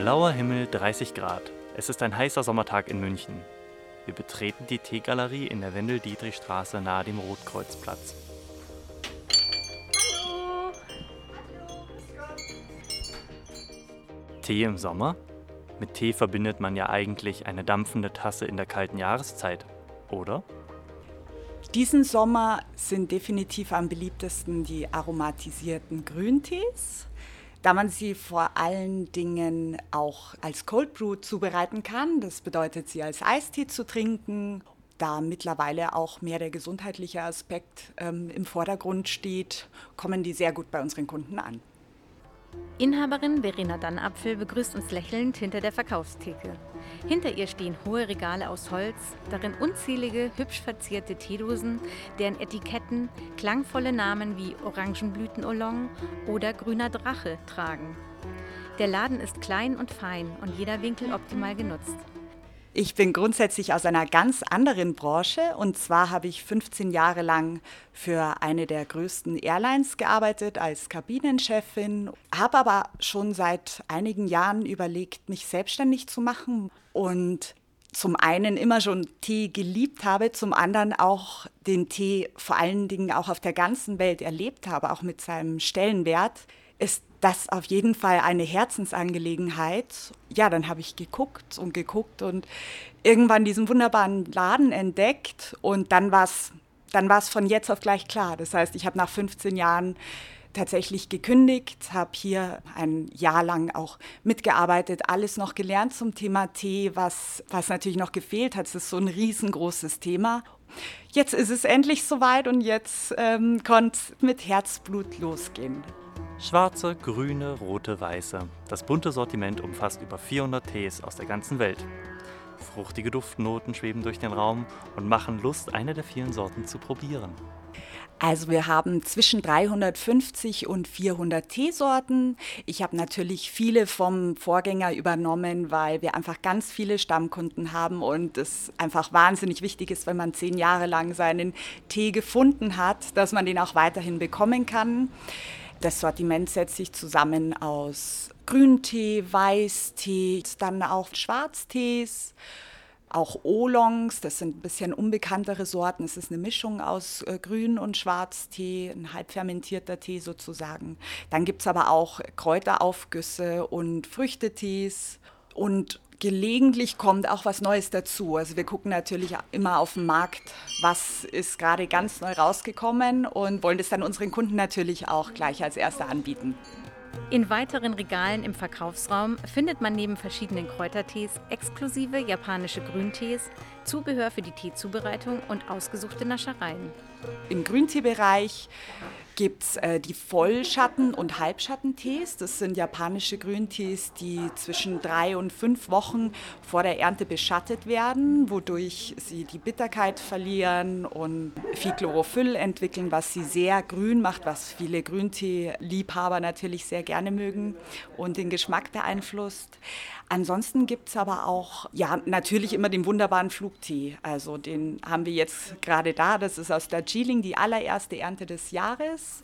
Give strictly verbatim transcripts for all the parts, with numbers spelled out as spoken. Blauer Himmel, dreißig Grad. Es ist ein heißer Sommertag in München. Wir betreten die Teegalerie in der Wendel-Dietrich-Straße nahe dem Rotkreuzplatz. Hallo. Hallo. Tee im Sommer? Mit Tee verbindet man ja eigentlich eine dampfende Tasse in der kalten Jahreszeit, oder? Diesen Sommer sind definitiv am beliebtesten die aromatisierten Grüntees, da man sie vor allen Dingen auch als Cold Brew zubereiten kann. Das bedeutet, sie als Eistee zu trinken, da mittlerweile auch mehr der gesundheitliche Aspekt ähm, im Vordergrund steht, kommen die sehr gut bei unseren Kunden an. Inhaberin Verena Dannapfel begrüßt uns lächelnd hinter der Verkaufstheke. Hinter ihr stehen hohe Regale aus Holz, darin unzählige, hübsch verzierte Teedosen, deren Etiketten klangvolle Namen wie Orangenblüten-Oolong oder Grüner Drache tragen. Der Laden ist klein und fein und jeder Winkel optimal genutzt. Ich bin grundsätzlich aus einer ganz anderen Branche, und zwar habe ich fünfzehn Jahre lang für eine der größten Airlines gearbeitet als Kabinenchefin, habe aber schon seit einigen Jahren überlegt, mich selbstständig zu machen und zum einen immer schon Tee geliebt habe, zum anderen auch den Tee vor allen Dingen auch auf der ganzen Welt erlebt habe, auch mit seinem Stellenwert, ist das auf jeden Fall eine Herzensangelegenheit. Ja, dann habe ich geguckt und geguckt und irgendwann diesen wunderbaren Laden entdeckt. Und dann war es dann war's von jetzt auf gleich klar. Das heißt, ich habe nach fünfzehn Jahren tatsächlich gekündigt, habe hier ein Jahr lang auch mitgearbeitet, alles noch gelernt zum Thema Tee, was, was natürlich noch gefehlt hat. Es ist so ein riesengroßes Thema. Jetzt ist es endlich soweit und jetzt ähm, konnte es mit Herzblut losgehen. Schwarze, grüne, rote, weiße. Das bunte Sortiment umfasst über vierhundert Tees aus der ganzen Welt. Fruchtige Duftnoten schweben durch den Raum und machen Lust, eine der vielen Sorten zu probieren. Also wir haben zwischen dreihundertfünfzig und vierhundert Teesorten. Ich habe natürlich viele vom Vorgänger übernommen, weil wir einfach ganz viele Stammkunden haben und es einfach wahnsinnig wichtig ist, wenn man zehn Jahre lang seinen Tee gefunden hat, dass man den auch weiterhin bekommen kann. Das Sortiment setzt sich zusammen aus Grüntee, Weißtee, dann auch Schwarztees, auch Oolongs, das sind ein bisschen unbekanntere Sorten. Es ist eine Mischung aus Grün- und Schwarztee, ein halbfermentierter Tee sozusagen. Dann gibt es aber auch Kräuteraufgüsse und Früchtetees und gelegentlich kommt auch was Neues dazu. Also wir gucken natürlich immer auf den Markt, was ist gerade ganz neu rausgekommen und wollen das dann unseren Kunden natürlich auch gleich als Erste anbieten. In weiteren Regalen im Verkaufsraum findet man neben verschiedenen Kräutertees exklusive japanische Grüntees, Zubehör für die Teezubereitung und ausgesuchte Naschereien. Im Grünteebereich gibt es äh, die Vollschatten- und Halbschattentees. Das sind japanische Grüntees, die zwischen drei und fünf Wochen vor der Ernte beschattet werden, wodurch sie die Bitterkeit verlieren und viel Chlorophyll entwickeln, was sie sehr grün macht, was viele Grünteeliebhaber natürlich sehr gerne mögen und den Geschmack beeinflusst. Ansonsten gibt es aber auch ja, natürlich immer den wunderbaren Flugtee. Also den haben wir jetzt gerade da. Das ist aus Darjeeling die allererste Ernte des Jahres.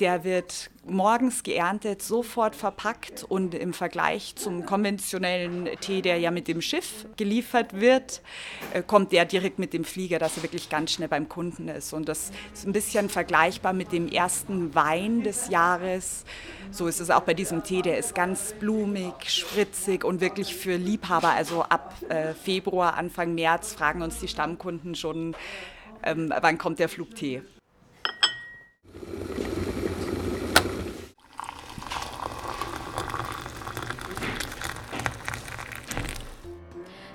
Der wird morgens geerntet, sofort verpackt und im Vergleich zum konventionellen Tee, der ja mit dem Schiff geliefert wird, kommt der direkt mit dem Flieger, dass er wirklich ganz schnell beim Kunden ist. Und das ist ein bisschen vergleichbar mit dem ersten Wein des Jahres. So ist es auch bei diesem Tee, der ist ganz blumig, spritzig und wirklich für Liebhaber. Also ab Februar, Anfang März fragen uns die Stammkunden schon, wann kommt der Flugtee.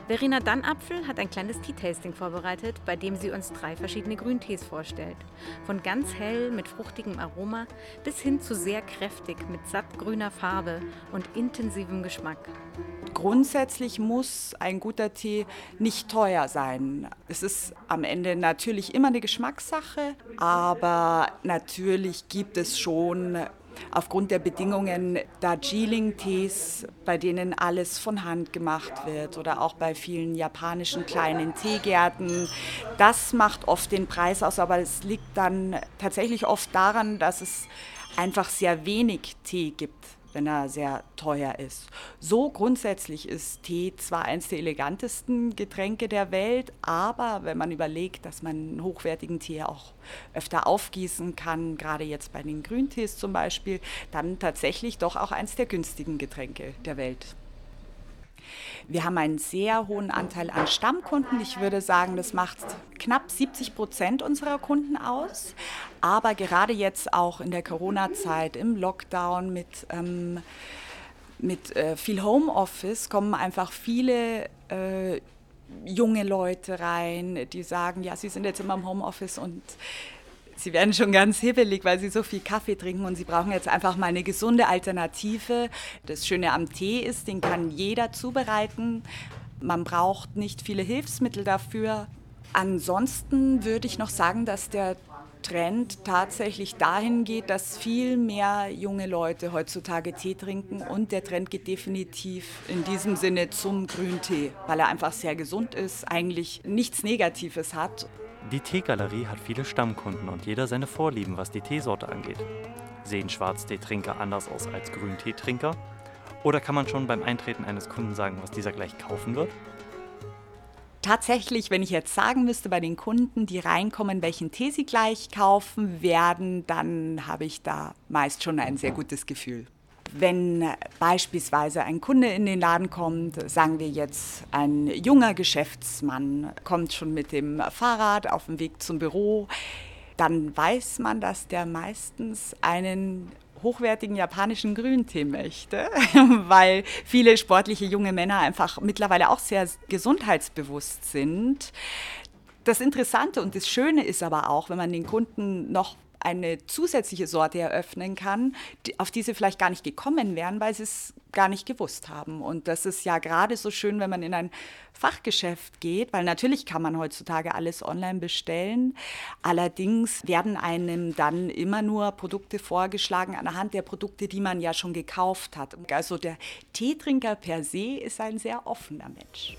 Verena Dannapfel hat ein kleines Tea-Tasting vorbereitet, bei dem sie uns drei verschiedene Grüntees vorstellt. Von ganz hell mit fruchtigem Aroma bis hin zu sehr kräftig mit satt grüner Farbe und intensivem Geschmack. Grundsätzlich muss ein guter Tee nicht teuer sein. Es ist am Ende natürlich immer eine Geschmackssache, aber natürlich gibt es schon aufgrund der Bedingungen Darjeeling-Tees, bei denen alles von Hand gemacht wird oder auch bei vielen japanischen kleinen Teegärten. Das macht oft den Preis aus, aber es liegt dann tatsächlich oft daran, dass es einfach sehr wenig Tee gibt. wenn er sehr teuer ist. So grundsätzlich ist Tee zwar eines der elegantesten Getränke der Welt, aber wenn man überlegt, dass man einen hochwertigen Tee auch öfter aufgießen kann, gerade jetzt bei den Grüntees zum Beispiel, dann tatsächlich doch auch eines der günstigen Getränke der Welt. Wir haben einen sehr hohen Anteil an Stammkunden. Ich würde sagen, das macht knapp siebzig Prozent unserer Kunden aus. Aber gerade jetzt auch in der Corona-Zeit, im Lockdown, mit, ähm, mit äh, viel Homeoffice kommen einfach viele äh, junge Leute rein, die sagen, ja, sie sind jetzt immer im Homeoffice und sie werden schon ganz hibbelig, weil sie so viel Kaffee trinken und sie brauchen jetzt einfach mal eine gesunde Alternative. Das Schöne am Tee ist, den kann jeder zubereiten. Man braucht nicht viele Hilfsmittel dafür. Ansonsten würde ich noch sagen, dass der Trend tatsächlich dahin geht, dass viel mehr junge Leute heutzutage Tee trinken und der Trend geht definitiv in diesem Sinne zum Grüntee, weil er einfach sehr gesund ist, eigentlich nichts Negatives hat. Die Teegalerie hat viele Stammkunden und jeder seine Vorlieben, was die Teesorte angeht. Sehen Schwarzteetrinker anders aus als Grünteetrinker? Oder kann man schon beim Eintreten eines Kunden sagen, was dieser gleich kaufen wird? Tatsächlich, wenn ich jetzt sagen müsste, bei den Kunden, die reinkommen, welchen Tee sie gleich kaufen werden, dann habe ich da meist schon ein sehr gutes Gefühl. Wenn beispielsweise ein Kunde in den Laden kommt, sagen wir jetzt, ein junger Geschäftsmann kommt schon mit dem Fahrrad auf dem Weg zum Büro, dann weiß man, dass der meistens einen hochwertigen japanischen Grüntee möchte, weil viele sportliche junge Männer einfach mittlerweile auch sehr gesundheitsbewusst sind. Das Interessante und das Schöne ist aber auch, wenn man den Kunden noch eine zusätzliche Sorte eröffnen kann, auf die sie vielleicht gar nicht gekommen wären, weil sie es gar nicht gewusst haben. Und das ist ja gerade so schön, wenn man in ein Fachgeschäft geht, weil natürlich kann man heutzutage alles online bestellen. Allerdings werden einem dann immer nur Produkte vorgeschlagen anhand der Produkte, die man ja schon gekauft hat. Also der Teetrinker per se ist ein sehr offener Mensch.